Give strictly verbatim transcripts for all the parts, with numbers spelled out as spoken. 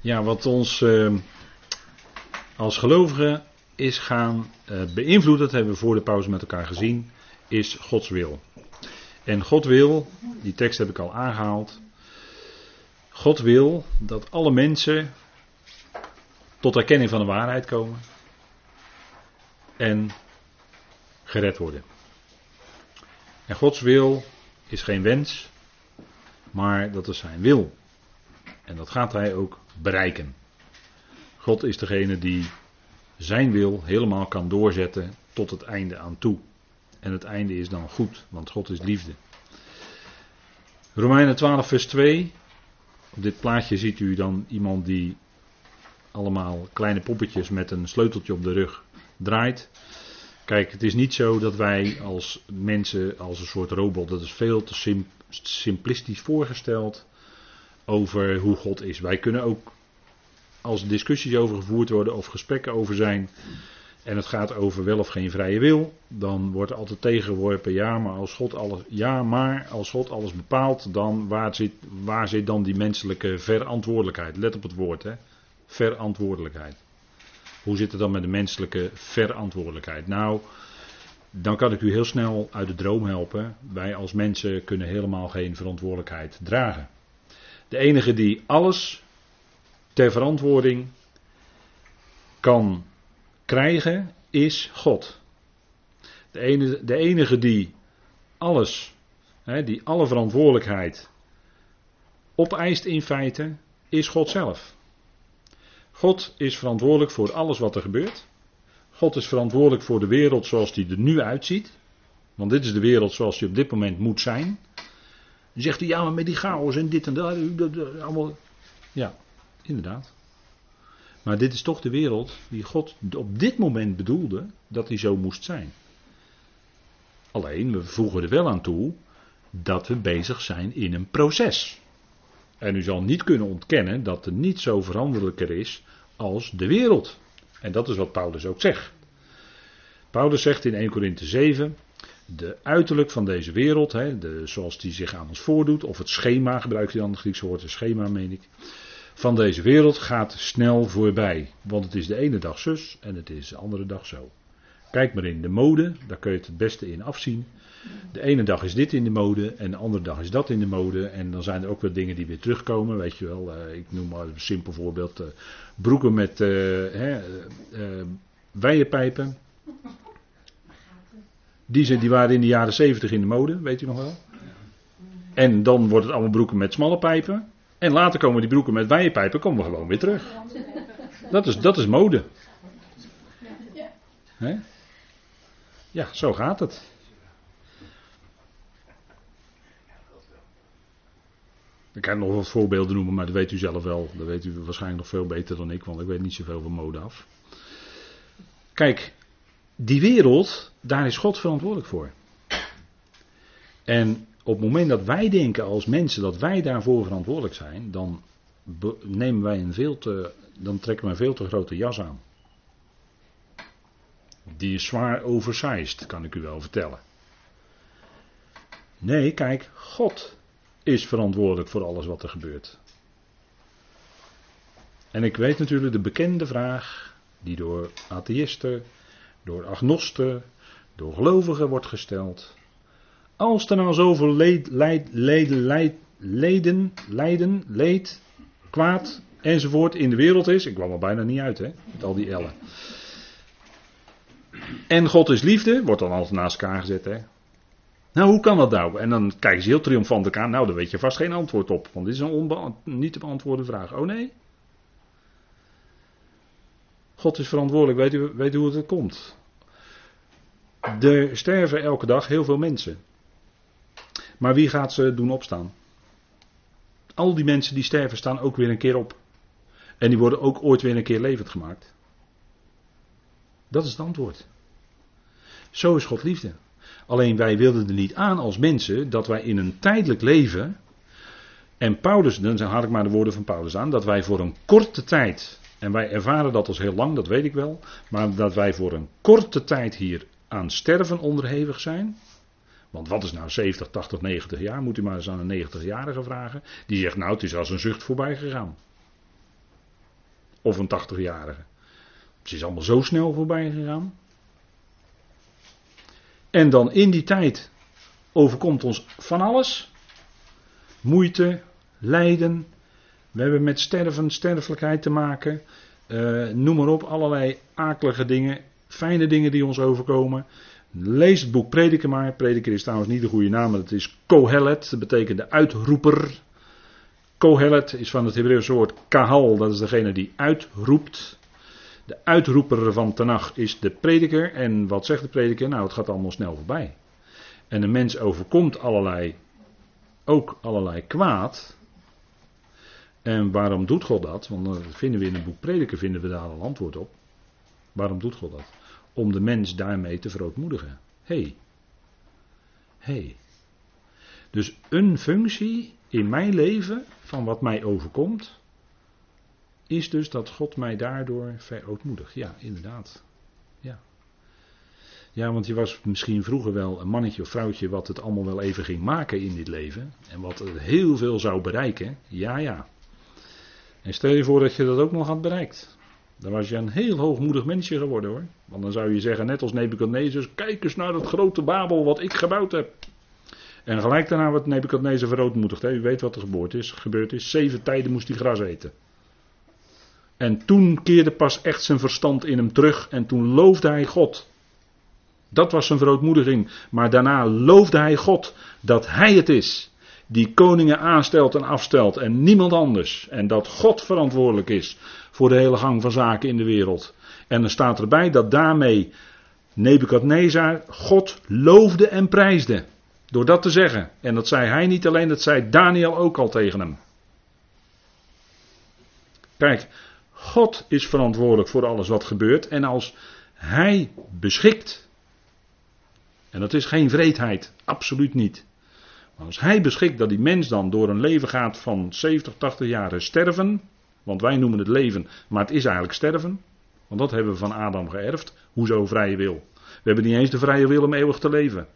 ja, wat ons uh, als gelovigen is gaan uh, beïnvloeden, dat hebben we voor de pauze met elkaar gezien, is Gods wil. En God wil, die tekst heb ik al aangehaald, God wil dat alle mensen tot erkenning van de waarheid komen en gered worden. En Gods wil is geen wens, maar dat is zijn wil. En dat gaat hij ook bereiken. God is degene die zijn wil helemaal kan doorzetten tot het einde aan toe. En het einde is dan goed, want God is liefde. Romeinen twaalf vers twee. Op dit plaatje ziet u dan iemand die allemaal kleine poppetjes met een sleuteltje op de rug draait. Kijk, het is niet zo dat wij als mensen, als een soort robot, dat is veel te sim, simplistisch voorgesteld over hoe God is. Wij kunnen ook, als er discussies over gevoerd worden of gesprekken over zijn en het gaat over wel of geen vrije wil, dan wordt er altijd tegengeworpen, ja maar als God alles, ja, maar als God alles bepaalt, dan waar zit, waar zit dan die menselijke verantwoordelijkheid? Let op het woord, hè. Verantwoordelijkheid. Hoe zit het dan met de menselijke verantwoordelijkheid? Nou, dan kan ik u heel snel uit de droom helpen. Wij als mensen kunnen helemaal geen verantwoordelijkheid dragen. De enige die alles ter verantwoording kan krijgen, is God. De enige, de enige die alles, hè, die alle verantwoordelijkheid opeist in feite, is God zelf. God is verantwoordelijk voor alles wat er gebeurt. God is verantwoordelijk voor de wereld zoals die er nu uitziet. Want dit is de wereld zoals die op dit moment moet zijn. Dan zegt hij, ja maar met die chaos en dit en dat. Allemaal. Ja, inderdaad. Maar dit is toch de wereld die God op dit moment bedoelde dat die zo moest zijn. Alleen, we voegen er wel aan toe dat we bezig zijn in een proces. En u zal niet kunnen ontkennen dat er niets zo veranderlijker is als de wereld. En dat is wat Paulus ook zegt. Paulus zegt in Eerste Korinthe zeven, de uiterlijk van deze wereld, hè, de, zoals die zich aan ons voordoet, of het schema, gebruikt hij dan het Griekse woord, het schema meen ik, van deze wereld gaat snel voorbij. Want het is de ene dag zus en het is de andere dag zo. Kijk maar in de mode, daar kun je het het beste in afzien. De ene dag is dit in de mode en de andere dag is dat in de mode. En dan zijn er ook wel dingen die weer terugkomen, weet je wel. Uh, ik noem maar een simpel voorbeeld. Uh, broeken met uh, hè, uh, wijenpijpen. Die, zijn, die waren in de jaren zeventig in de mode, weet u nog wel. En dan wordt het allemaal broeken met smalle pijpen. En later komen die broeken met wijenpijpen, komen we gewoon weer terug. Dat is, dat is mode. Hè? Ja, zo gaat het. Ik kan nog wat voorbeelden noemen, maar dat weet u zelf wel. Dat weet u waarschijnlijk nog veel beter dan ik, want ik weet niet zoveel van mode af. Kijk, die wereld, daar is God verantwoordelijk voor. En op het moment dat wij denken als mensen dat wij daarvoor verantwoordelijk zijn, dan nemen wij een veel te, dan trekken wij een veel te grote jas aan. Die is zwaar oversized, kan ik u wel vertellen. Nee, kijk, God is verantwoordelijk voor alles wat er gebeurt. En ik weet natuurlijk de bekende vraag die door atheïsten, door agnosten, door gelovigen wordt gesteld. Als er nou zoveel leed, leid, leed, leid, leden, lijden, leed, kwaad enzovoort in de wereld is. Ik kwam er bijna niet uit, hè, met al die ellen. En God is liefde, wordt dan altijd naast elkaar gezet, hè. Nou, hoe kan dat nou? En dan kijken ze heel triomfantelijk aan. Nou, daar weet je vast geen antwoord op. Want dit is een onbe- niet te beantwoorden vraag. Oh nee. God is verantwoordelijk. Weet u, weet u hoe het komt? Er sterven elke dag heel veel mensen. Maar wie gaat ze doen opstaan? Al die mensen die sterven staan ook weer een keer op. En die worden ook ooit weer een keer levend gemaakt. Dat is het antwoord. Zo is God liefde. Alleen wij wilden er niet aan als mensen dat wij in een tijdelijk leven, en Paulus, dan haal ik maar de woorden van Paulus aan, dat wij voor een korte tijd, en wij ervaren dat als heel lang, dat weet ik wel, maar dat wij voor een korte tijd hier aan sterven onderhevig zijn. Want wat is nou zeventig, tachtig, negentig jaar? Moet u maar eens aan een negentigjarige vragen. Die zegt, nou, het is als een zucht voorbij gegaan. Of een tachtigjarige. Het is allemaal zo snel voorbij gegaan. En dan in die tijd overkomt ons van alles. Moeite, lijden. We hebben met sterven, sterfelijkheid te maken. Uh, noem maar op, allerlei akelige dingen. Fijne dingen die ons overkomen. Lees het boek Prediker maar. Prediker is trouwens niet de goede naam, maar het is Kohelet. Dat betekent de uitroeper. Kohelet is van het Hebreeuwse woord kahal. Dat is degene die uitroept. De uitroeper van Tenach is de prediker. En wat zegt de prediker? Nou, het gaat allemaal snel voorbij. En een mens overkomt allerlei, ook allerlei kwaad. En waarom doet God dat? Want dat vinden we in het boek Prediker, vinden we daar al antwoord op. Waarom doet God dat? Om de mens daarmee te verootmoedigen. Hé. Hey. Hé. Hey. Dus een functie in mijn leven, van wat mij overkomt, is dus dat God mij daardoor verootmoedigt. Ja, inderdaad. Ja. Ja, want je was misschien vroeger wel een mannetje of vrouwtje wat het allemaal wel even ging maken in dit leven. En wat heel veel zou bereiken. Ja, ja. En stel je voor dat je dat ook nog had bereikt. Dan was je een heel hoogmoedig mensje geworden hoor. Want dan zou je zeggen, net als Nebukadnezar, kijk eens naar dat grote Babel wat ik gebouwd heb. En gelijk daarna wordt Nebukadnezar verootmoedigd. U weet wat er gebeurd is, gebeurd is. Zeven tijden moest hij gras eten. En toen keerde pas echt zijn verstand in hem terug. En toen loofde hij God. Dat was zijn verootmoediging. Maar daarna loofde hij God dat hij het is. Die koningen aanstelt en afstelt en niemand anders. En dat God verantwoordelijk is voor de hele gang van zaken in de wereld. En dan staat erbij dat daarmee Nebukadnezar God loofde en prijsde. Door dat te zeggen. En dat zei hij niet alleen, dat zei Daniel ook al tegen hem. Kijk, God is verantwoordelijk voor alles wat gebeurt. En als hij beschikt. En dat is geen wreedheid, absoluut niet. Maar als hij beschikt dat die mens dan door een leven gaat van zeventig, tachtig jaren sterven. Want wij noemen het leven, maar het is eigenlijk sterven. Want dat hebben we van Adam geërfd. Hoezo vrije wil? We hebben niet eens de vrije wil om eeuwig te leven.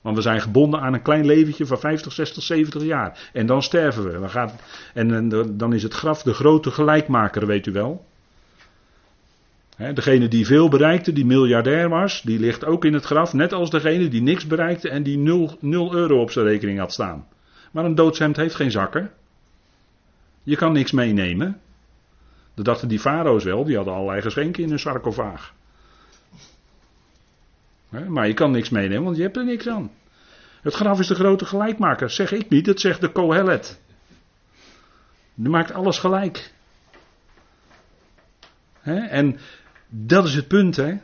Want we zijn gebonden aan een klein leventje van vijftig, zestig, zeventig jaar. En dan sterven we. we gaan, en dan is het graf de grote gelijkmaker, weet u wel. He, degene die veel bereikte, die miljardair was, die ligt ook in het graf. Net als degene die niks bereikte en die nul euro op zijn rekening had staan. Maar een doodshemd heeft geen zakken. Je kan niks meenemen. Dat dachten die farao's wel, die hadden allerlei geschenken in hun sarcofaag. He, maar je kan niks meenemen, want je hebt er niks aan. Het graf is de grote gelijkmaker. Dat zeg ik niet, dat zegt de Kohelet. Die maakt alles gelijk. He, en dat is het punt, hè.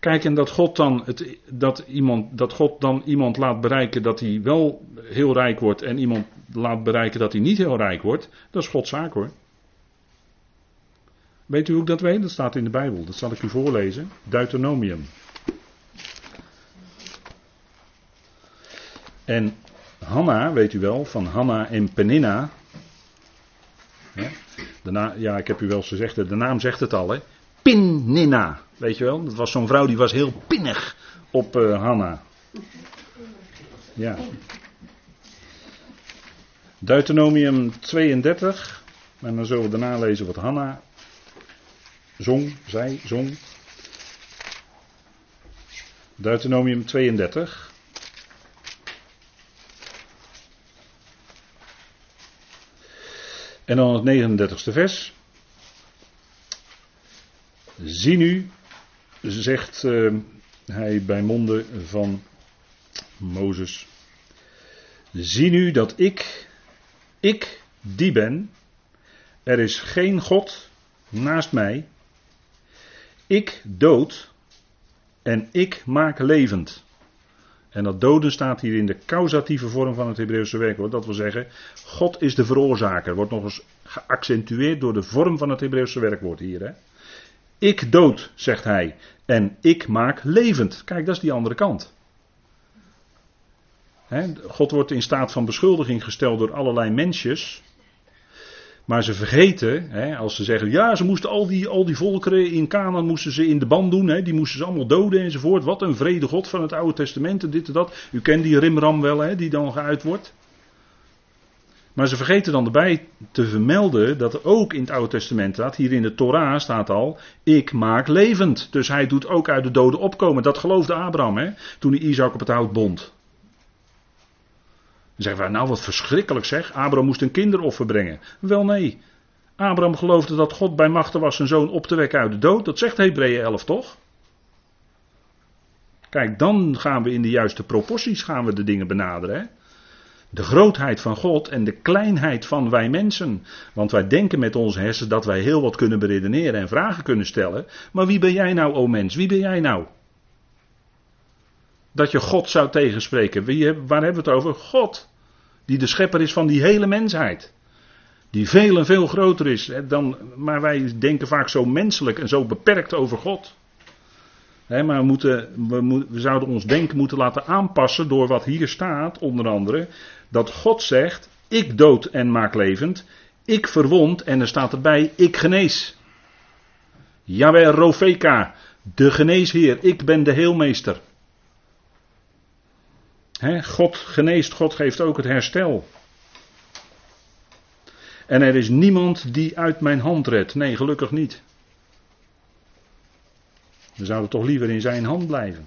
Kijk, en dat God, dan het, dat, iemand, dat God dan iemand laat bereiken dat hij wel heel rijk wordt en iemand laat bereiken dat hij niet heel rijk wordt, dat is Gods zaak hoor. Weet u hoe ik dat weet? Dat staat in de Bijbel, dat zal ik u voorlezen. Deuteronomium. En Hanna, weet u wel, van Hanna en Peninna. Hè? De na, ja, ik heb u wel eens gezegd, de naam zegt het al hè. Peninna, weet je wel. Dat was zo'n vrouw die was heel pinnig op uh, Hanna. Ja. Deuteronomium tweeëndertig. En dan zullen we daarna lezen wat Hanna zong, zij zong. Deuteronomium tweeëndertig. En dan het negenendertigste vers. Zie nu, zegt uh, hij bij monden van Mozes. Zie nu dat ik, ik die ben. Er is geen God naast mij. Ik dood en ik maak levend. En dat doden staat hier in de causatieve vorm van het Hebreeuwse werkwoord. Dat wil zeggen, God is de veroorzaker. Wordt nog eens geaccentueerd door de vorm van het Hebreeuwse werkwoord hier. Hè? Ik dood, zegt hij. En ik maak levend. Kijk, dat is die andere kant. Hè? God wordt in staat van beschuldiging gesteld door allerlei mensjes. Maar ze vergeten, hè, als ze zeggen, ja, ze moesten al die, al die volkeren in Canaan moesten ze in de ban doen. Hè, die moesten ze allemaal doden enzovoort. Wat een wrede God van het Oude Testament en dit en dat. U kent die Rimram wel, hè, die dan geuit wordt. Maar ze vergeten dan erbij te vermelden dat er ook in het Oude Testament staat, hier in de Torah staat al, ik maak levend. Dus hij doet ook uit de doden opkomen. Dat geloofde Abraham, hè, toen hij Isaac op het hout bond. Dan zeggen wij, nou wat verschrikkelijk zeg, Abraham moest een kinderoffer brengen. Wel nee, Abraham geloofde dat God bij machte was zijn zoon op te wekken uit de dood. Dat zegt Hebreeën elf toch? Kijk, dan gaan we in de juiste proporties gaan we de dingen benaderen. Hè? De grootheid van God en de kleinheid van wij mensen. Want wij denken met onze hersenen dat wij heel wat kunnen beredeneren en vragen kunnen stellen. Maar wie ben jij nou, o mens? Wie ben jij nou? Dat je God zou tegenspreken. Wie, waar hebben we het over? God, die de schepper is van die hele mensheid. Die veel en veel groter is. Hè, dan, maar wij denken vaak zo menselijk en zo beperkt over God. He, maar we, moeten, we, we zouden ons denken moeten laten aanpassen door wat hier staat, onder andere, dat God zegt, ik dood en maak levend, ik verwond en er staat erbij, ik genees. Jawel, Rofeka, de geneesheer, ik ben de heelmeester. He, God geneest, God geeft ook het herstel. En er is niemand die uit mijn hand redt, nee gelukkig niet. We zouden toch liever in zijn hand blijven.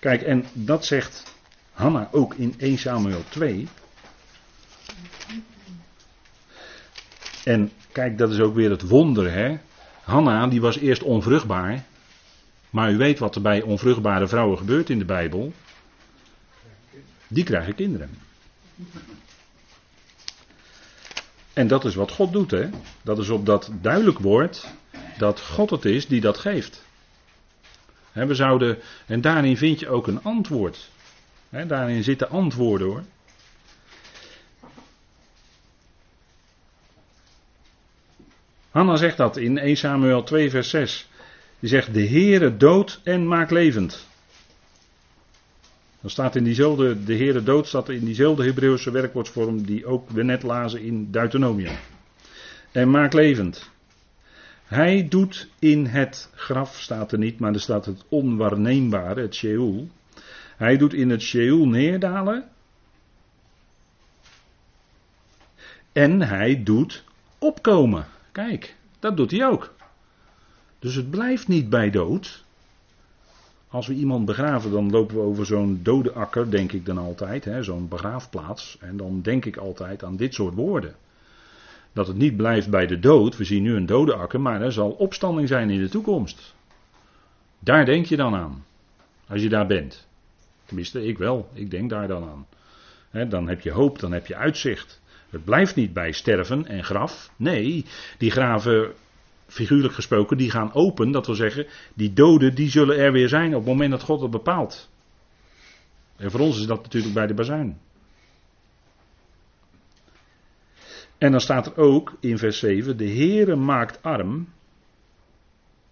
Kijk, en dat zegt Hanna ook in Eerste Samuel twee. En kijk, dat is ook weer het wonder, hè. Hanna, die was eerst onvruchtbaar. Maar u weet wat er bij onvruchtbare vrouwen gebeurt in de Bijbel. Die krijgen kinderen. En dat is wat God doet, hè. Dat is opdat duidelijk wordt dat God het is die dat geeft. He, we zouden, en daarin vind je ook een antwoord. He, daarin zitten antwoorden hoor. Hanna zegt dat in Eerste Samuel twee vers zes. Die zegt de Heere dood en maakt levend. Dat staat in diezelfde, de Heere dood staat in diezelfde Hebreeuwse werkwoordsvorm die ook we net lazen in Deuteronomium. En maakt levend. Hij doet in het graf, staat er niet, maar er staat het onwaarneembare, het Sheol. Hij doet in het Sheol neerdalen. En hij doet opkomen. Kijk, dat doet hij ook. Dus het blijft niet bij dood. Als we iemand begraven, dan lopen we over zo'n dode akker, denk ik dan altijd. Hè, zo'n begraafplaats. En dan denk ik altijd aan dit soort woorden. Dat het niet blijft bij de dood, we zien nu een dode akker, maar er zal opstanding zijn in de toekomst. Daar denk je dan aan, als je daar bent. Tenminste, ik wel, ik denk daar dan aan. He, dan heb je hoop, dan heb je uitzicht. Het blijft niet bij sterven en graf. Nee, die graven, figuurlijk gesproken, die gaan open. Dat wil zeggen, die doden die zullen er weer zijn op het moment dat God het bepaalt. En voor ons is dat natuurlijk bij de bazuin. En dan staat er ook in vers zeven, de Heere maakt arm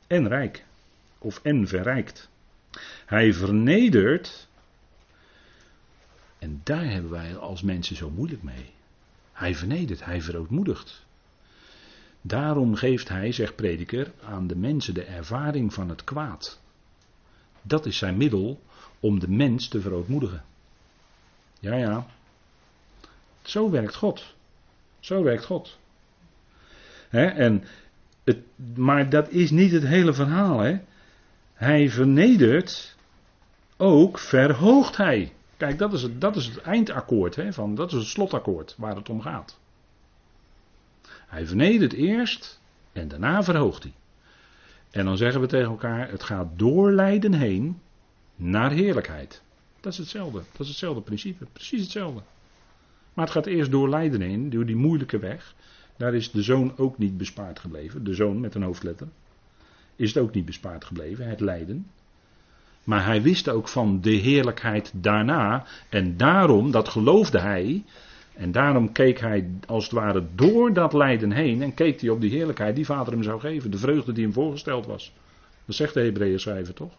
en rijk, of en verrijkt. Hij vernedert, en daar hebben wij als mensen zo moeilijk mee. Hij vernedert, hij verootmoedigt. Daarom geeft hij, zegt prediker, aan de mensen de ervaring van het kwaad. Dat is zijn middel om de mens te verootmoedigen. Ja, ja. Zo werkt God. Zo werkt God. He, en het, maar dat is niet het hele verhaal. Hè? Hij vernedert, ook verhoogt hij. Kijk, dat is het, dat is het eindakkoord, hè, van, dat is het slotakkoord waar het om gaat. Hij vernedert eerst en daarna verhoogt hij. En dan zeggen we tegen elkaar, het gaat door lijden heen naar heerlijkheid. Dat is hetzelfde, dat is hetzelfde principe, precies hetzelfde. Maar het gaat eerst door lijden heen, door die moeilijke weg. Daar is de zoon ook niet bespaard gebleven. De zoon met een hoofdletter is het ook niet bespaard gebleven, het lijden. Maar hij wist ook van de heerlijkheid daarna. En daarom, dat geloofde hij. En daarom keek hij als het ware door dat lijden heen. En keek hij op die heerlijkheid die Vader hem zou geven. De vreugde die hem voorgesteld was. Dat zegt de Hebreeënschrijver toch?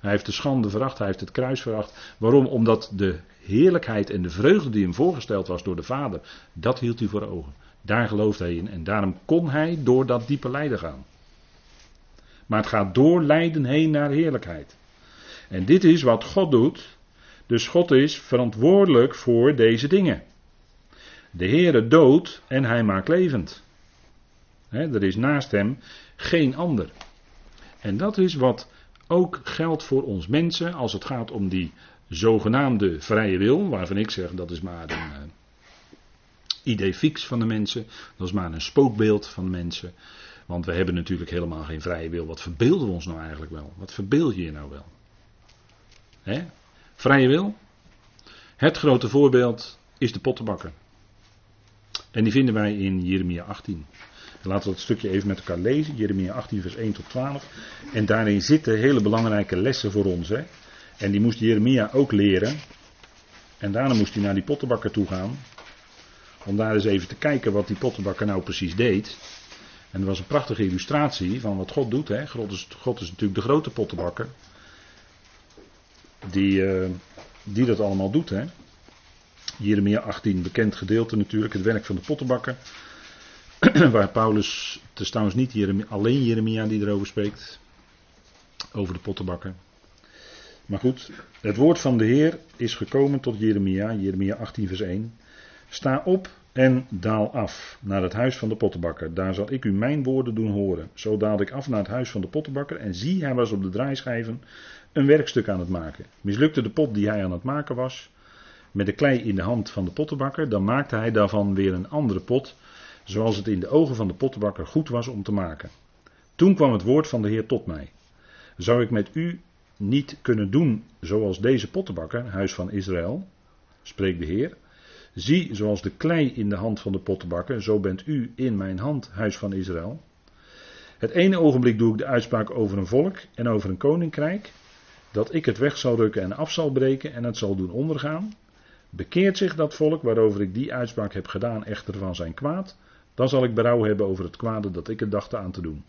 Hij heeft de schande veracht, hij heeft het kruis veracht. Waarom? Omdat de heerlijkheid en de vreugde die hem voorgesteld was door de Vader, dat hield hij voor ogen. Daar geloofde hij in en daarom kon hij door dat diepe lijden gaan. Maar het gaat door lijden heen naar heerlijkheid. En dit is wat God doet. Dus God is verantwoordelijk voor deze dingen. De Heere doodt en hij maakt levend. He, er is naast hem geen ander. En dat is wat ook geldt voor ons mensen als het gaat om die zogenaamde vrije wil, waarvan ik zeg dat is maar een uh, idee fix van de mensen, dat is maar een spookbeeld van de mensen. Want we hebben natuurlijk helemaal geen vrije wil. Wat verbeelden we ons nou eigenlijk wel? Wat verbeeld je je nou wel? He? Vrije wil? Het grote voorbeeld is de pottenbakker. En die vinden wij in Jeremia achttien. Laten we dat stukje even met elkaar lezen. Jeremia achttien vers één tot twaalf. En daarin zitten hele belangrijke lessen voor ons. Hè? En die moest Jeremia ook leren. En daarna moest hij naar die pottenbakker toe gaan. Om daar eens even te kijken wat die pottenbakker nou precies deed. En dat was een prachtige illustratie van wat God doet. Hè? God is, God is natuurlijk de grote pottenbakker. Die, uh, die dat allemaal doet. Hè? Jeremia achttien, bekend gedeelte natuurlijk. Het werk van de pottenbakker. Waar Paulus, het is trouwens niet Jeremia, alleen Jeremia die erover spreekt. Over de pottenbakker. Maar goed, het woord van de Heer is gekomen tot Jeremia. Jeremia achttien vers één. Sta op en daal af naar het huis van de pottenbakker. Daar zal ik u mijn woorden doen horen. Zo daalde ik af naar het huis van de pottenbakker. En zie, hij was op de draaischijven een werkstuk aan het maken. Mislukte de pot die hij aan het maken was met de klei in de hand van de pottenbakker. Dan maakte hij daarvan weer een andere pot, zoals het in de ogen van de pottenbakker goed was om te maken. Toen kwam het woord van de Heer tot mij. Zou ik met u niet kunnen doen zoals deze pottenbakker, huis van Israël, spreekt de Heer. Zie, zoals de klei in de hand van de pottenbakker, zo bent u in mijn hand, huis van Israël. Het ene ogenblik doe ik de uitspraak over een volk en over een koninkrijk, dat ik het weg zal rukken en af zal breken en het zal doen ondergaan. Bekeert zich dat volk waarover ik die uitspraak heb gedaan echter van zijn kwaad, dan zal ik berouw hebben over het kwade dat ik het dacht aan te doen.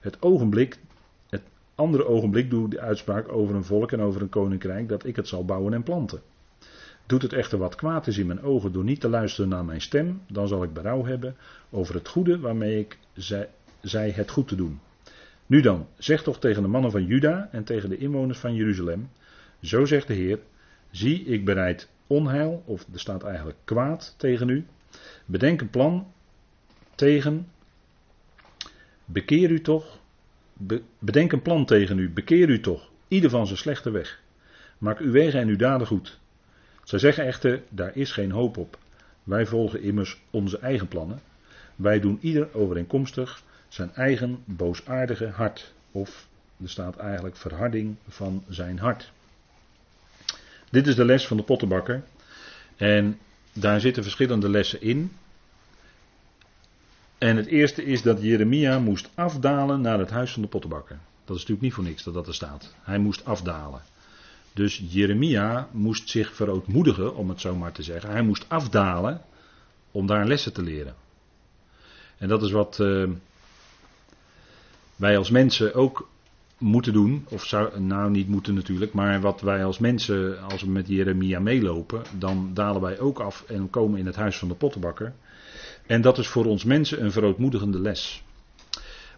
Het ogenblik, het andere ogenblik doe ik de uitspraak over een volk en over een koninkrijk, dat ik het zal bouwen en planten. Doet het echter wat kwaad is in mijn ogen door niet te luisteren naar mijn stem, dan zal ik berouw hebben over het goede waarmee ik zei, zei het goed te doen. Nu dan, zeg toch tegen de mannen van Juda en tegen de inwoners van Jeruzalem, zo zegt de Heer, zie, ik bereid onheil, of er staat eigenlijk kwaad tegen u, bedenk een plan tegen, bekeer u toch, be, bedenk een plan tegen u, bekeer u toch, ieder van zijn slechte weg, maak uw wegen en uw daden goed. Zij zeggen echter, daar is geen hoop op. Wij volgen immers onze eigen plannen. Wij doen ieder overeenkomstig zijn eigen boosaardige hart. Of, er staat eigenlijk verharding van zijn hart. Dit is de les van de pottenbakker. En daar zitten verschillende lessen in. En het eerste is dat Jeremia moest afdalen naar het huis van de pottenbakker. Dat is natuurlijk niet voor niks dat dat er staat. Hij moest afdalen. Dus Jeremia moest zich verootmoedigen, om het zo maar te zeggen. Hij moest afdalen om daar lessen te leren. En dat is wat uh, wij als mensen ook moeten doen. Of zou, nou niet moeten natuurlijk, maar wat wij als mensen, als we met Jeremia meelopen, dan dalen wij ook af en komen in het huis van de pottenbakker. En dat is voor ons mensen een verootmoedigende les.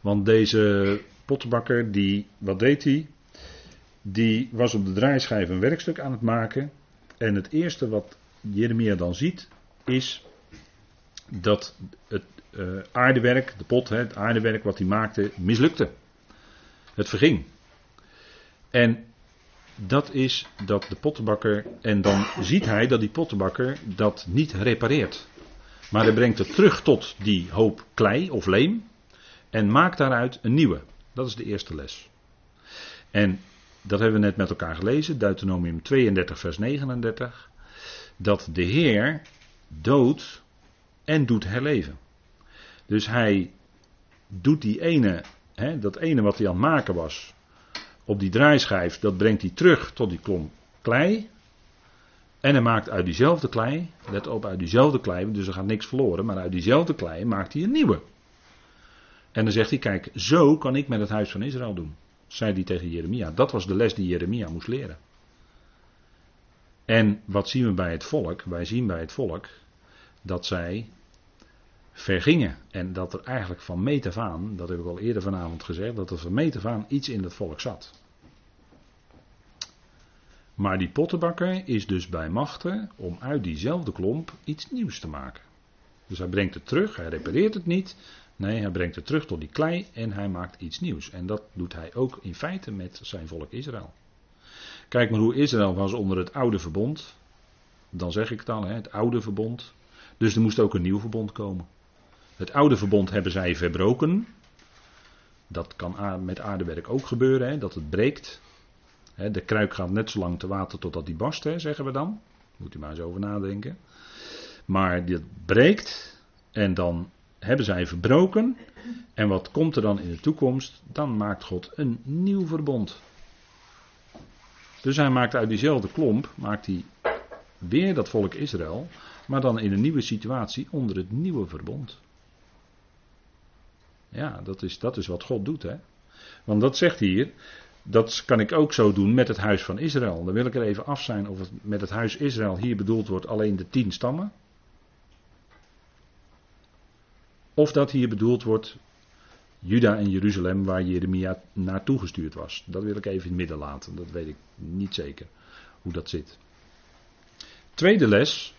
Want deze pottenbakker, die, wat deed hij? Die was op de draaischijf een werkstuk aan het maken. En het eerste wat Jeremia dan ziet is dat het uh, aardewerk, de pot, hè, het aardewerk wat hij maakte, mislukte. Het verging. En dat is dat de pottenbakker, en dan ziet hij dat die pottenbakker dat niet repareert. Maar hij brengt het terug tot die hoop klei of leem en maakt daaruit een nieuwe. Dat is de eerste les. En dat hebben we net met elkaar gelezen, Deuteronomium tweeëndertig vers negenendertig, dat de Heer doodt en doet herleven. Dus hij doet die ene, hè, dat ene wat hij aan het maken was, op die draaischijf, dat brengt hij terug tot die klomp klei. En hij maakt uit diezelfde klei, let op, uit diezelfde klei, dus er gaat niks verloren, maar uit diezelfde klei maakt hij een nieuwe. En dan zegt hij, kijk, zo kan ik met het huis van Israël doen. Zei hij tegen Jeremia. Dat was de les die Jeremia moest leren. En wat zien we bij het volk? Wij zien bij het volk dat zij vergingen. En dat er eigenlijk van meet af aan, dat heb ik al eerder vanavond gezegd, dat er van meet af aan iets in dat volk zat. Maar die pottenbakker is dus bij machte om uit diezelfde klomp iets nieuws te maken. Dus hij brengt het terug, hij repareert het niet. Nee, hij brengt het terug tot die klei en hij maakt iets nieuws. En dat doet hij ook in feite met zijn volk Israël. Kijk maar hoe Israël was onder het oude verbond. Dan zeg ik het al, het oude verbond. Dus er moest ook een nieuw verbond komen. Het oude verbond hebben zij verbroken. Dat kan met aardewerk ook gebeuren, hè, dat het breekt. De kruik gaat net zo lang te water totdat die barst, hè, zeggen we dan. Moet u maar eens over nadenken. Maar dat breekt en dan hebben zij verbroken. En wat komt er dan in de toekomst? Dan maakt God een nieuw verbond. Dus hij maakt uit diezelfde klomp, maakt hij weer dat volk Israël, maar dan in een nieuwe situatie onder het nieuwe verbond. Ja, dat is, dat is wat God doet, hè. Want dat zegt hier, dat kan ik ook zo doen met het huis van Israël. Dan wil ik er even af zijn of het met het huis Israël hier bedoeld wordt alleen de tien stammen. Of dat hier bedoeld wordt Juda en Jeruzalem waar Jeremia naartoe gestuurd was. Dat wil ik even in het midden laten. Dat weet ik niet zeker hoe dat zit. Tweede les.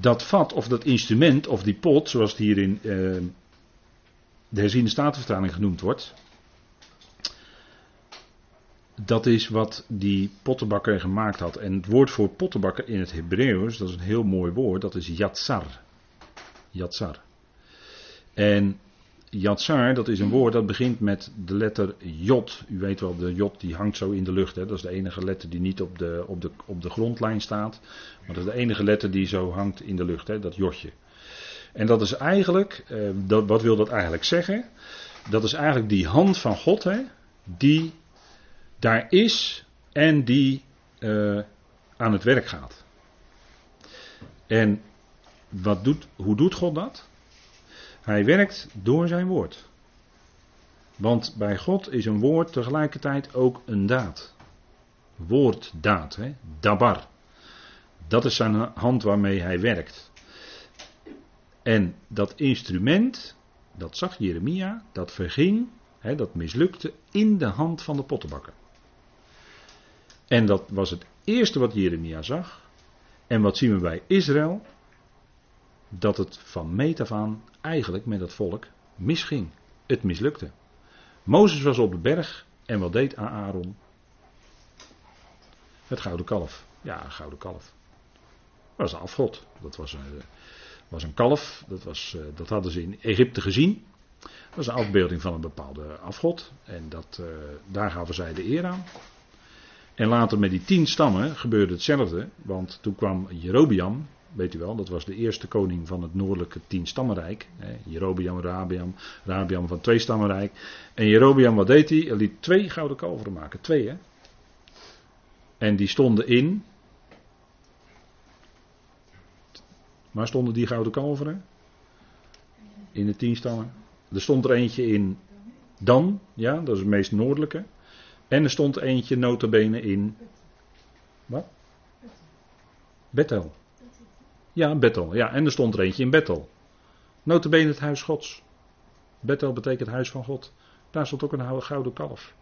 Dat vat of dat instrument of die pot zoals het hier in uh, de herziende statenvertaling genoemd wordt. Dat is wat die pottenbakker gemaakt had. En het woord voor pottenbakker in het Hebreeuws, dat is een heel mooi woord, dat is yatsar. Yatsar. En yatsar, dat is een woord dat begint met de letter jod. U weet wel, de jod die hangt zo in de lucht. Hè? Dat is de enige letter die niet op de, op de, op de grondlijn staat. Maar dat is de enige letter die zo hangt in de lucht, hè? Dat jotje. En dat is eigenlijk, eh, dat, wat wil dat eigenlijk zeggen? Dat is eigenlijk die hand van God, hè? Die daar is en die uh, aan het werk gaat. En wat doet, hoe doet God dat? Hij werkt door zijn woord. Want bij God is een woord tegelijkertijd ook een daad. Woorddaad, hè? Dabar. Dat is zijn hand waarmee hij werkt. En dat instrument, dat zag Jeremia, dat verging, hè, dat mislukte in de hand van de pottenbakker. En dat was het eerste wat Jeremia zag. En wat zien we bij Israël? Dat het van meet af aan eigenlijk met dat volk misging. Het mislukte. Mozes was op de berg en wat deed Aaron? Het gouden kalf. Ja, het gouden kalf. Dat was een afgod. Dat was een, was een kalf. Dat, was, dat hadden ze in Egypte gezien. Dat was een afbeelding van een bepaalde afgod. En dat, daar gaven zij de eer aan. En later met die tien stammen gebeurde hetzelfde, want toen kwam Jerobeam, weet u wel, dat was de eerste koning van het noordelijke tien stammenrijk. Jerobeam, Rabeam, Rabeam van twee stammenrijk. En Jerobeam, wat deed hij? Hij liet twee gouden kalveren maken, twee hè. En die stonden in, waar stonden die gouden kalveren? In de tien stammen. Er stond er eentje in Dan, ja, dat is het meest noordelijke. En er stond eentje nota bene in. Wat? Bethel. Ja, Bethel. Ja, en er stond er eentje in Bethel. Nota bene het huis Gods. Bethel betekent huis van God. Daar stond ook een gouden kalf.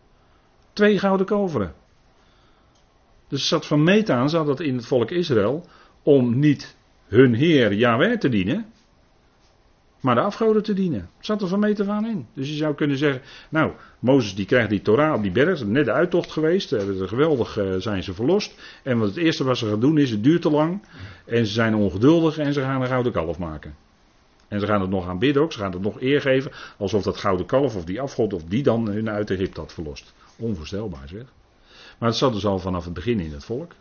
Twee gouden kalveren. Dus het zat van meet aan, zat dat in het volk Israël. Om niet hun Heer Yahweh te dienen. Maar de afgoden te dienen. Het zat er van meet af aan in. Dus je zou kunnen zeggen, nou, Mozes die krijgt die Torah op die berg. Net de uittocht geweest. Geweldig zijn ze verlost. En wat het eerste wat ze gaan doen is, het duurt te lang. En ze zijn ongeduldig en ze gaan een gouden kalf maken. En ze gaan het nog aanbidden ook. Ze gaan het nog eer geven. Alsof dat gouden kalf of die afgod of die dan hun uit Egypte had verlost. Onvoorstelbaar zeg. Maar het zat dus al vanaf het begin in het volk.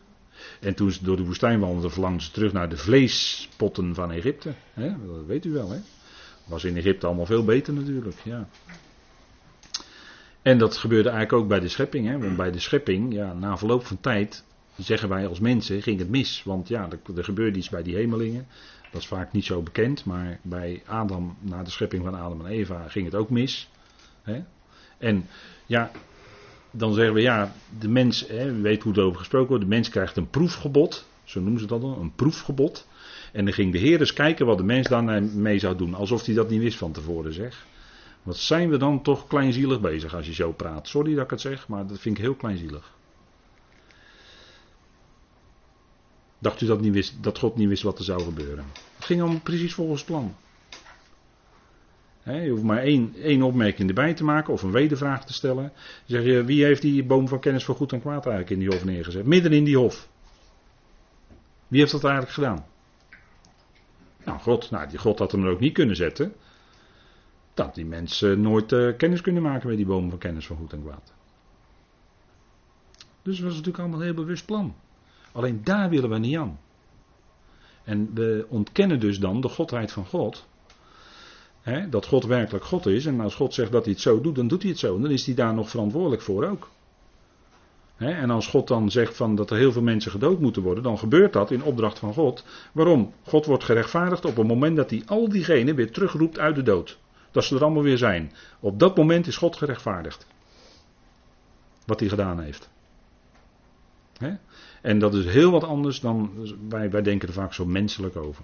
En toen ze door de woestijn wandelden, verlangden ze terug naar de vleespotten van Egypte. He, dat weet u wel hè. Was in Egypte allemaal veel beter natuurlijk, ja. En dat gebeurde eigenlijk ook bij de schepping, hè? Want bij de schepping, ja, na verloop van tijd, zeggen wij als mensen, ging het mis. Want ja, er, er gebeurde iets bij die hemelingen, dat is vaak niet zo bekend, maar bij Adam, na de schepping van Adam en Eva, ging het ook mis. Hè? En ja, dan zeggen we, ja, de mens, hè, u weet hoe het over gesproken wordt, de mens krijgt een proefgebod, zo noemen ze dat dan, een proefgebod. En dan ging de Heer eens kijken wat de mens daarmee zou doen. Alsof hij dat niet wist van tevoren, zeg. Wat zijn we dan toch kleinzielig bezig als je zo praat. Sorry dat ik het zeg, maar dat vind ik heel kleinzielig. Dacht u dat, niet wist, dat God niet wist wat er zou gebeuren? Het ging om precies volgens plan. He, je hoeft maar één, één opmerking erbij te maken of een wedervraag te stellen. Zeg je, wie heeft die boom van kennis van goed en kwaad eigenlijk in die hof neergezet? Midden in die hof. Wie heeft dat eigenlijk gedaan? Nou, God, nou, die God had hem er ook niet kunnen zetten. Dat die mensen nooit uh, kennis kunnen maken met die boom van kennis van goed en kwaad. Dus dat was natuurlijk allemaal een heel bewust plan. Alleen daar willen we niet aan. En we ontkennen dus dan de godheid van God. He, dat God werkelijk God is. En als God zegt dat hij het zo doet, dan doet hij het zo. En dan is hij daar nog verantwoordelijk voor ook. He, en als God dan zegt van dat er heel veel mensen gedood moeten worden, dan gebeurt dat in opdracht van God. Waarom? God wordt gerechtvaardigd op het moment dat hij al diegenen weer terugroept uit de dood. Dat ze er allemaal weer zijn. Op dat moment is God gerechtvaardigd. Wat hij gedaan heeft. He? En dat is heel wat anders dan, wij, wij denken er vaak zo menselijk over.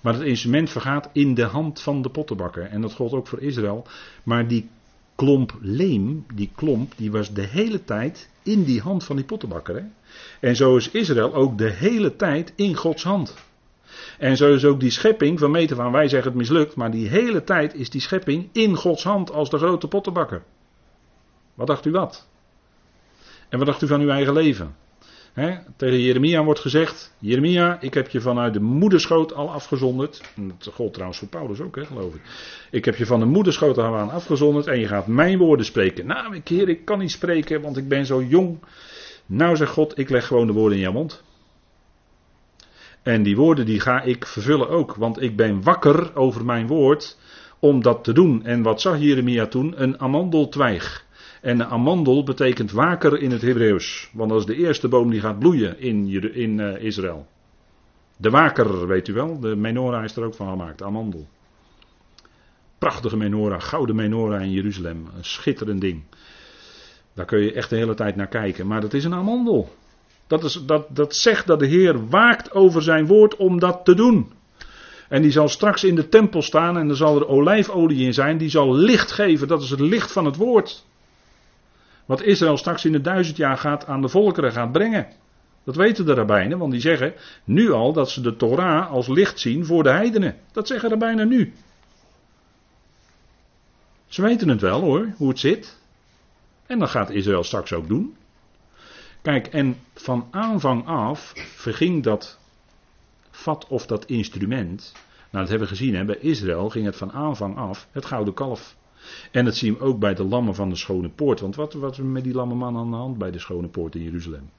Maar het instrument vergaat in de hand van de pottenbakker. En dat gold ook voor Israël. Maar die klomp leem, die klomp, die was de hele tijd in die hand van die pottenbakker. Hè? En zo is Israël ook de hele tijd in Gods hand. En zo is ook die schepping, van meet af aan, wij zeggen het mislukt, maar die hele tijd is die schepping in Gods hand als de grote pottenbakker. Wat dacht u wat? En wat dacht u van uw eigen leven? He, tegen Jeremia wordt gezegd, Jeremia, ik heb je vanuit de moederschoot al afgezonderd. En dat gold trouwens voor Paulus ook, hè, geloof ik. Ik heb je van de moederschoot al aan afgezonderd en je gaat mijn woorden spreken. Nou, heer, ik kan niet spreken, want ik ben zo jong. Nou, zegt God, ik leg gewoon de woorden in jouw mond. En die woorden die ga ik vervullen ook, want ik ben wakker over mijn woord om dat te doen. En wat zag Jeremia toen? Een amandeltwijg. En de amandel betekent waker in het Hebreeuws. Want dat is de eerste boom die gaat bloeien in, in uh, Israël. De waker, weet u wel. De menorah is er ook van gemaakt, amandel. Prachtige menorah, gouden menorah in Jeruzalem. Een schitterend ding. Daar kun je echt de hele tijd naar kijken. Maar dat is een amandel. Dat, is, dat, dat zegt dat de Heer waakt over zijn woord om dat te doen. En die zal straks in de tempel staan en er zal er olijfolie in zijn. Die zal licht geven, dat is het licht van het woord. Wat Israël straks in de duizend jaar gaat aan de volkeren gaat brengen. Dat weten de rabbijnen, want die zeggen nu al dat ze de Torah als licht zien voor de heidenen. Dat zeggen rabbijnen nu. Ze weten het wel hoor, hoe het zit. En dat gaat Israël straks ook doen. Kijk, en van aanvang af verging dat vat of dat instrument. Nou, dat hebben we gezien, hè? Bij Israël ging het van aanvang af het gouden kalf. En dat zien we ook bij de lammen van de Schone Poort. Want wat was er met die lamme man aan de hand bij de Schone Poort in Jeruzalem?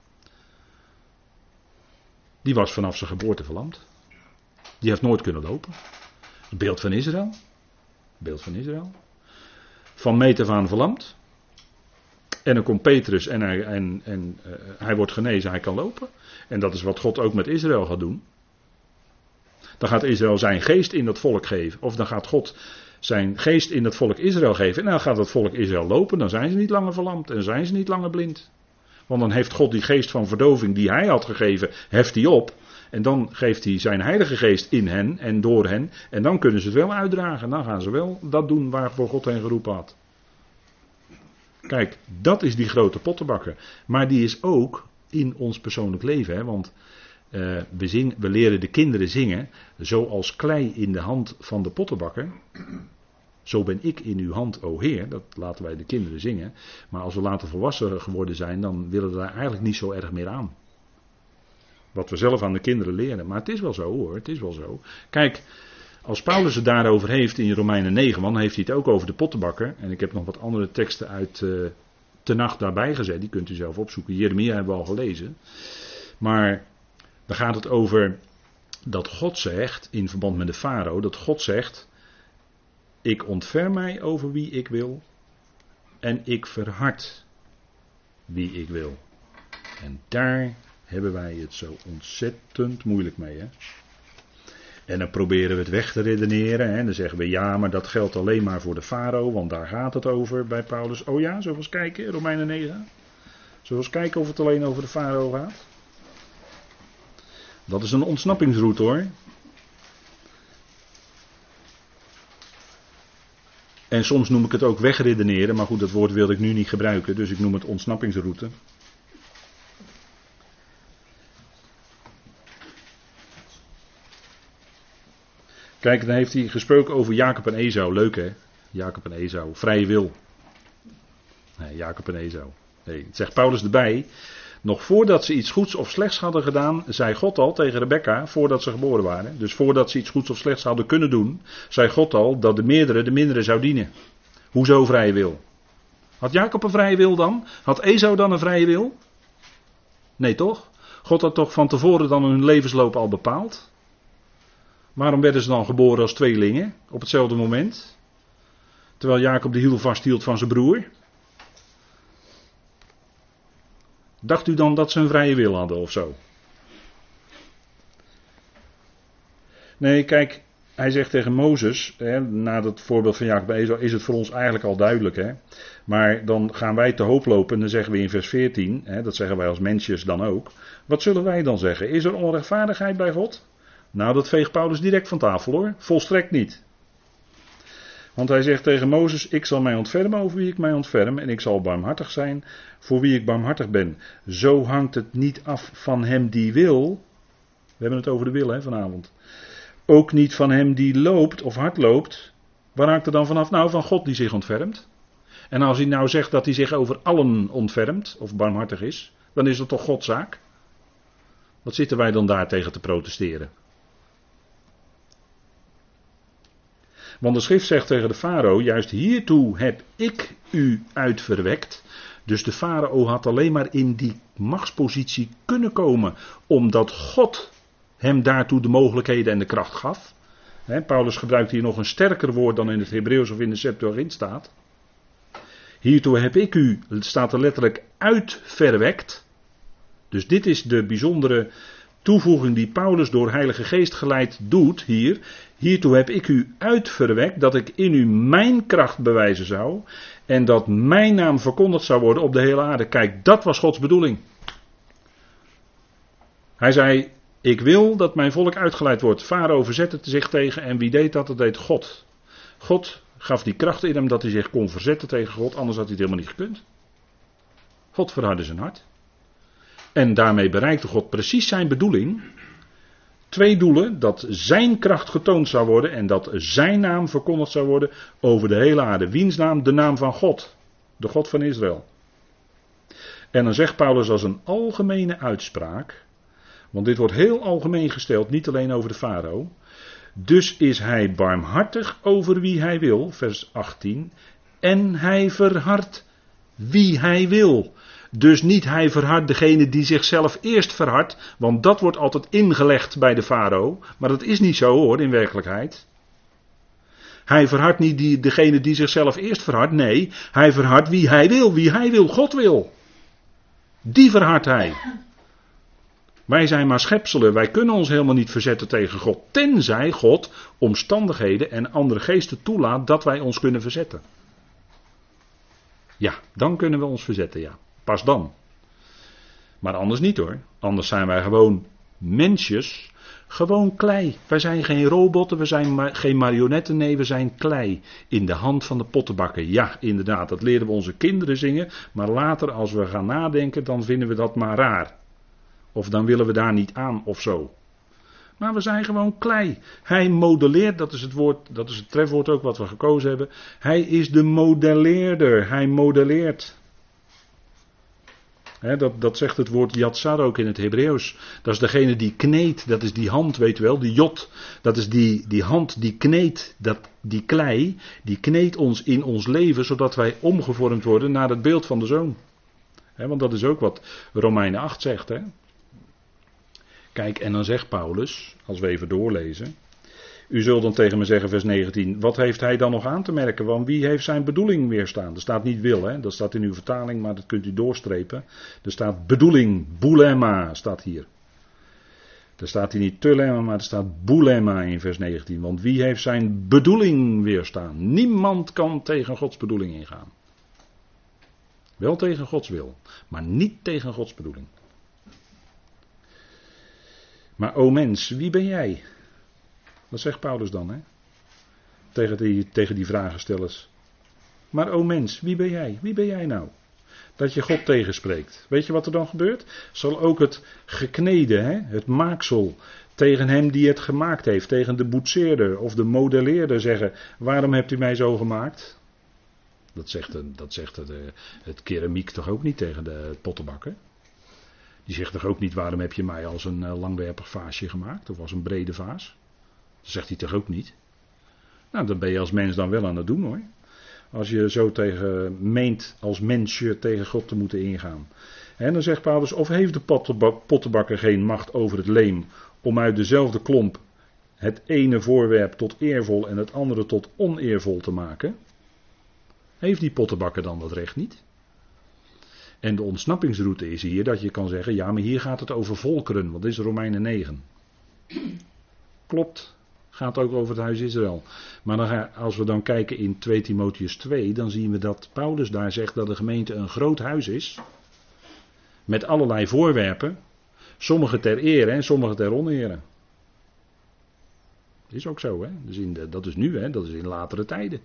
Die was vanaf zijn geboorte verlamd. Die heeft nooit kunnen lopen. Het beeld van Israël. Beeld van Israël. Van meet af aan verlamd. En dan komt Petrus en, hij, en, en uh, hij wordt genezen, hij kan lopen. En dat is wat God ook met Israël gaat doen. Dan gaat Israël zijn geest in dat volk geven. Of dan gaat God zijn geest in dat volk Israël geven. En dan gaat dat volk Israël lopen. Dan zijn ze niet langer verlamd. En dan zijn ze niet langer blind. Want dan heeft God die geest van verdoving die hij had gegeven. Heft hij op. En dan geeft hij zijn heilige geest in hen. En door hen. En dan kunnen ze het wel uitdragen. En dan gaan ze wel dat doen waarvoor God hen geroepen had. Kijk, dat is die grote pottenbakker. Maar die is ook in ons persoonlijk leven. Hè? Want Uh, we, zing, we leren de kinderen zingen, zoals klei in de hand van de pottenbakker, zo ben ik in uw hand, o Heer. Dat laten wij de kinderen zingen, maar als we later volwassen geworden zijn, dan willen we daar eigenlijk niet zo erg meer aan. Wat we zelf aan de kinderen leren, maar het is wel zo hoor, het is wel zo. Kijk, als Paulus het daarover heeft in Romeinen negen, want dan heeft hij het ook over de pottenbakker, en ik heb nog wat andere teksten uit uh, Tenach daarbij gezet, die kunt u zelf opzoeken. Jeremia hebben we al gelezen, maar dan gaat het over dat God zegt, in verband met de farao, dat God zegt, ik ontfer mij over wie ik wil en ik verhard wie ik wil. En daar hebben wij het zo ontzettend moeilijk mee. Hè? En dan proberen we het weg te redeneren. Hè? Dan zeggen we, ja, maar dat geldt alleen maar voor de farao, want daar gaat het over bij Paulus. Oh ja, zullen we eens kijken, Romeinen negen? Zullen we eens kijken of het alleen over de farao gaat? Dat is een ontsnappingsroute hoor. En soms noem ik het ook wegredeneren, maar goed, dat woord wilde ik nu niet gebruiken, dus ik noem het ontsnappingsroute. Kijk, dan heeft hij gesproken over Jacob en Esau. Leuk hè? Jacob en Esau. Vrije wil. Nee, Jacob en Esau. Nee, zegt Paulus erbij. Nog voordat ze iets goeds of slechts hadden gedaan, zei God al tegen Rebecca, voordat ze geboren waren. Dus voordat ze iets goeds of slechts hadden kunnen doen, zei God al dat de meerdere de mindere zou dienen. Hoezo vrije wil? Had Jacob een vrije wil dan? Had Esau dan een vrije wil? Nee toch? God had toch van tevoren dan hun levensloop al bepaald? Waarom werden ze dan geboren als tweelingen op hetzelfde moment? Terwijl Jacob de hiel vasthield van zijn broer. Dacht u dan dat ze een vrije wil hadden of zo? Nee, kijk, hij zegt tegen Mozes, hè, na dat voorbeeld van Jacob en Esau, is het voor ons eigenlijk al duidelijk. Hè? Maar dan gaan wij te hoop lopen en dan zeggen we in vers veertien, hè, dat zeggen wij als mensjes dan ook. Wat zullen wij dan zeggen? Is er onrechtvaardigheid bij God? Nou, dat veegt Paulus direct van tafel hoor, volstrekt niet. Want hij zegt tegen Mozes, ik zal mij ontfermen over wie ik mij ontferm en ik zal barmhartig zijn voor wie ik barmhartig ben. Zo hangt het niet af van hem die wil, we hebben het over de wil hè, vanavond, ook niet van hem die loopt of hard loopt. Waar hangt er dan vanaf? Nou, van God die zich ontfermt. En als hij nou zegt dat hij zich over allen ontfermt of barmhartig is, dan is dat toch Gods zaak? Wat zitten wij dan daar tegen te protesteren? Want de schrift zegt tegen de farao, juist hiertoe heb ik u uitverwekt. Dus de farao had alleen maar in die machtspositie kunnen komen, omdat God hem daartoe de mogelijkheden en de kracht gaf. He, Paulus gebruikt hier nog een sterker woord dan in het Hebreeuws of in de Septuagint staat. Hiertoe heb ik u, het staat er letterlijk, uitverwekt. Dus dit is de bijzondere toevoeging die Paulus door Heilige Geest geleid doet hier. Hiertoe heb ik u uitverwekt dat ik in u mijn kracht bewijzen zou en dat mijn naam verkondigd zou worden op de hele aarde. Kijk, dat was Gods bedoeling. Hij zei, ik wil dat mijn volk uitgeleid wordt. Farao verzette zich tegen en wie deed dat? Dat deed God. God gaf die kracht in hem dat hij zich kon verzetten tegen God, anders had hij het helemaal niet gekund. God verhardde zijn hart. En daarmee bereikte God precies zijn bedoeling. Twee doelen, dat zijn kracht getoond zou worden en dat zijn naam verkondigd zou worden over de hele aarde. Wiens naam? De naam van God, de God van Israël. En dan zegt Paulus als een algemene uitspraak, want dit wordt heel algemeen gesteld, niet alleen over de farao. Dus is hij barmhartig over wie hij wil, vers achttien, en hij verhardt wie hij wil. Dus niet hij verhardt degene die zichzelf eerst verhardt, want dat wordt altijd ingelegd bij de farao. Maar dat is niet zo hoor, in werkelijkheid. Hij verhardt niet die, degene die zichzelf eerst verhardt, nee. Hij verhardt wie hij wil, wie hij wil, God wil. Die verhardt hij. Wij zijn maar schepselen, wij kunnen ons helemaal niet verzetten tegen God. Tenzij God omstandigheden en andere geesten toelaat dat wij ons kunnen verzetten. Ja, dan kunnen we ons verzetten, ja. Pas dan. Maar anders niet hoor. Anders zijn wij gewoon mensjes. Gewoon klei. Wij zijn geen robotten. We zijn ma- geen marionetten. Nee, we zijn klei. In de hand van de pottenbakker. Ja, inderdaad. Dat leren we onze kinderen zingen. Maar later als we gaan nadenken, dan vinden we dat maar raar. Of dan willen we daar niet aan of zo. Maar we zijn gewoon klei. Hij modelleert, dat is het woord, dat is het trefwoord ook wat we gekozen hebben. Hij is de modelleerder. Hij modelleert. He, dat, dat zegt het woord yatsar ook in het Hebreeuws. Dat is degene die kneedt, dat is die hand, weet u wel, die jot. Dat is die, die hand die kneedt, dat, die klei, die kneedt ons in ons leven, zodat wij omgevormd worden naar het beeld van de zoon. He, want dat is ook wat Romeinen acht zegt. Hè? Kijk, en dan zegt Paulus, als we even doorlezen. U zult dan tegen me zeggen, vers negentien, wat heeft hij dan nog aan te merken? Want wie heeft zijn bedoeling weerstaan? Er staat niet wil, hè? Dat staat in uw vertaling, maar dat kunt u doorstrepen. Er staat bedoeling, boulema, staat hier. Er staat hier niet tulema, maar er staat boulema in vers negentien. Want wie heeft zijn bedoeling weerstaan? Niemand kan tegen Gods bedoeling ingaan. Wel tegen Gods wil, maar niet tegen Gods bedoeling. Maar o mens, wie ben jij? Dat zegt Paulus dan, hè? Tegen die, tegen die vragenstellers. Maar o mens, wie ben jij? Wie ben jij nou? dat je God tegenspreekt. Weet je wat er dan gebeurt? Zal ook het gekneden, hè, het maaksel, tegen hem die het gemaakt heeft, tegen de boetseerder of de modelleerder zeggen, waarom hebt u mij zo gemaakt? Dat zegt, dat zegt het, het keramiek toch ook niet tegen de pottenbakker? Die zegt toch ook niet, waarom heb je mij als een langwerpig vaasje gemaakt of als een brede vaas? Dat zegt hij toch ook niet? Nou, dat ben je als mens dan wel aan het doen hoor. Als je zo tegen meent als mensje tegen God te moeten ingaan. En dan zegt Paulus, of heeft de pottenbakker geen macht over het leem om uit dezelfde klomp het ene voorwerp tot eervol en het andere tot oneervol te maken? Heeft die pottenbakker dan dat recht niet? En de ontsnappingsroute is hier dat je kan zeggen, ja maar hier gaat het over volkeren, want dit is Romeinen negen. Klopt. Gaat ook over het huis Israël. Maar dan ga, als we dan kijken in twee Timotheüs twee, dan zien we dat Paulus daar zegt dat de gemeente een groot huis is. Met allerlei voorwerpen. Sommige ter ere en sommige ter onere. Is ook zo, hè? Dus in de, dat is nu, hè? Dat is in latere tijden.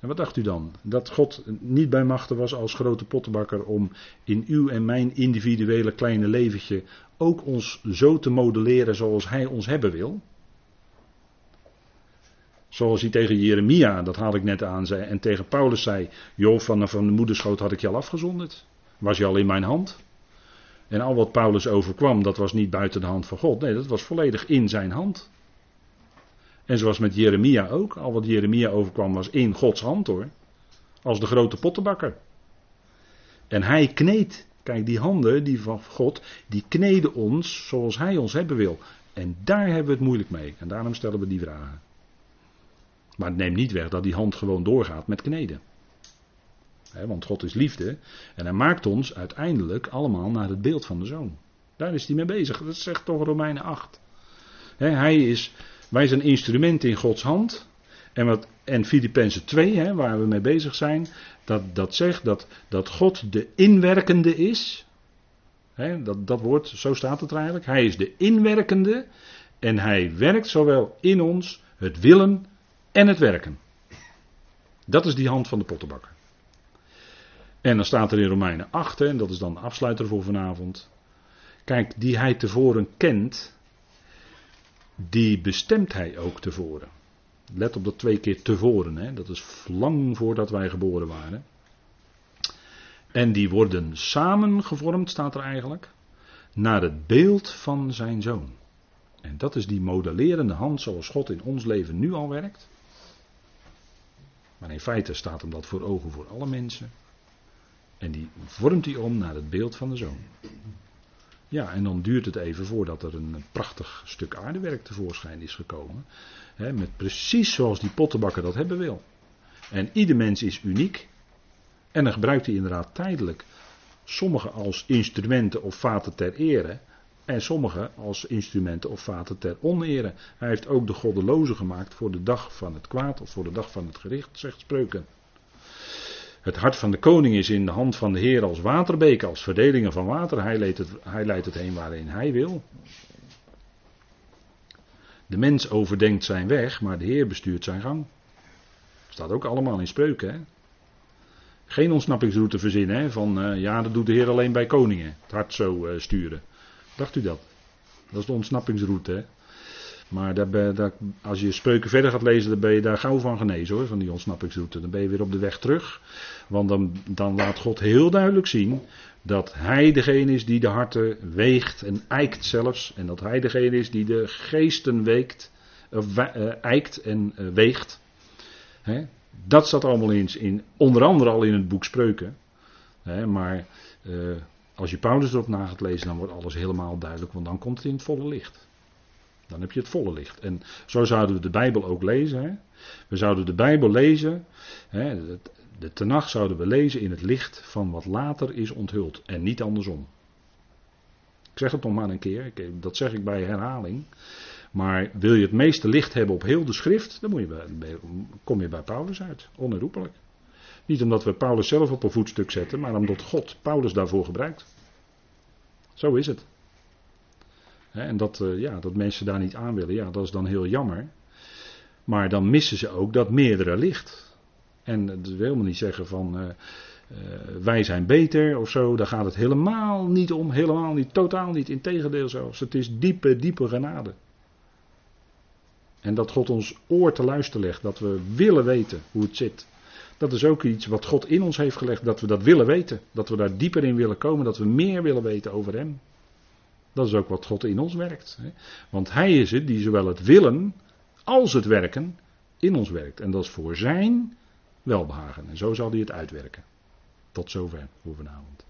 En wat dacht u dan? Dat God niet bij machte was als grote pottenbakker om in uw en mijn individuele kleine leventje ook ons zo te modelleren zoals hij ons hebben wil? Zoals hij tegen Jeremia, dat haal ik net aan, zei, en tegen Paulus zei, joh, van, van de moederschoot had ik je al afgezonderd. Was je al in mijn hand. En al wat Paulus overkwam, dat was niet buiten de hand van God. Nee, dat was volledig in zijn hand. En zoals met Jeremia ook. Al wat Jeremia overkwam was in Gods hand hoor. Als de grote pottenbakker. En hij kneedt. Kijk, die handen die van God, die kneden ons zoals hij ons hebben wil. En daar hebben we het moeilijk mee. En daarom stellen we die vragen. Maar het neemt niet weg dat die hand gewoon doorgaat met kneden. He, want God is liefde. En hij maakt ons uiteindelijk allemaal naar het beeld van de zoon. Daar is hij mee bezig. Dat zegt toch Romeinen acht. He, hij is, wij zijn instrumenten in Gods hand. En, wat, en Filippenzen twee, he, waar we mee bezig zijn. Dat, dat zegt dat, dat God de inwerkende is. He, dat, dat woord, zo staat het er eigenlijk. Hij is de inwerkende. En hij werkt zowel in ons het willen en het werken. Dat is die hand van de pottenbakker. En dan staat er in Romeinen acht, en dat is dan de afsluiter voor vanavond. Kijk, die hij tevoren kent, die bestemt hij ook tevoren. Let op dat twee keer tevoren, hè? Dat is lang voordat wij geboren waren. En die worden samengevormd, staat er eigenlijk, naar het beeld van zijn zoon. En dat is die modellerende hand zoals God in ons leven nu al werkt. Maar in feite staat hem dat voor ogen voor alle mensen. En die vormt hij om naar het beeld van de zoon. Ja, en dan duurt het even voordat er een prachtig stuk aardewerk tevoorschijn is gekomen. Hè, met precies zoals die pottenbakker dat hebben wil. En ieder mens is uniek. En dan gebruikt hij inderdaad tijdelijk sommige als instrumenten of vaten ter ere. En sommige als instrumenten of vaten ter onere. Hij heeft ook de goddelozen gemaakt voor de dag van het kwaad of voor de dag van het gericht, zegt Spreuken. Het hart van de koning is in de hand van de Heer als waterbeken, als verdelingen van water. Hij leidt het, hij leidt het heen waarin hij wil. De mens overdenkt zijn weg, maar de Heer bestuurt zijn gang. Staat ook allemaal in Spreuken, hè? Geen ontsnappingsroute verzinnen, hè? Van uh, ja, dat doet de Heer alleen bij koningen. Het hart zo uh, sturen. Dacht u dat? Dat is de ontsnappingsroute, hè? Maar daar ben, daar, als je Spreuken verder gaat lezen, dan ben je daar gauw van genezen hoor, van die ontsnappingsroute. Dan ben je weer op de weg terug. Want dan, dan laat God heel duidelijk zien dat hij degene is die de harten weegt en eikt zelfs. En dat hij degene is die de geesten weekt, of, uh, eikt en uh, weegt. Hè? Dat staat allemaal eens in, onder andere al in het boek Spreuken. Hè? Maar uh, als je Paulus erop na gaat lezen, dan wordt alles helemaal duidelijk, want dan komt het in het volle licht. Dan heb je het volle licht. En zo zouden we de Bijbel ook lezen. Hè? We zouden de Bijbel lezen. Hè? De Tenach zouden we lezen in het licht van wat later is onthuld. En niet andersom. Ik zeg het nog maar een keer. Dat zeg ik bij herhaling. Maar wil je het meeste licht hebben op heel de schrift. Dan moet je bij, kom je bij Paulus uit. Onherroepelijk. Niet omdat we Paulus zelf op een voetstuk zetten. Maar omdat God Paulus daarvoor gebruikt. Zo is het. He, en dat, ja, dat mensen daar niet aan willen, ja, dat is dan heel jammer. Maar dan missen ze ook dat meerdere licht. En dat wil helemaal niet zeggen van, uh, uh, wij zijn beter of zo. Daar gaat het helemaal niet om. Helemaal niet, totaal niet. Integendeel zelfs. Het is diepe, diepe genade. En dat God ons oor te luisteren legt. Dat we willen weten hoe het zit. Dat is ook iets wat God in ons heeft gelegd. Dat we dat willen weten. Dat we daar dieper in willen komen. Dat we meer willen weten over hem. Dat is ook wat God in ons werkt. Hè? Want hij is het die zowel het willen als het werken in ons werkt. En dat is voor zijn welbehagen. En zo zal hij het uitwerken. Tot zover voor vanavond.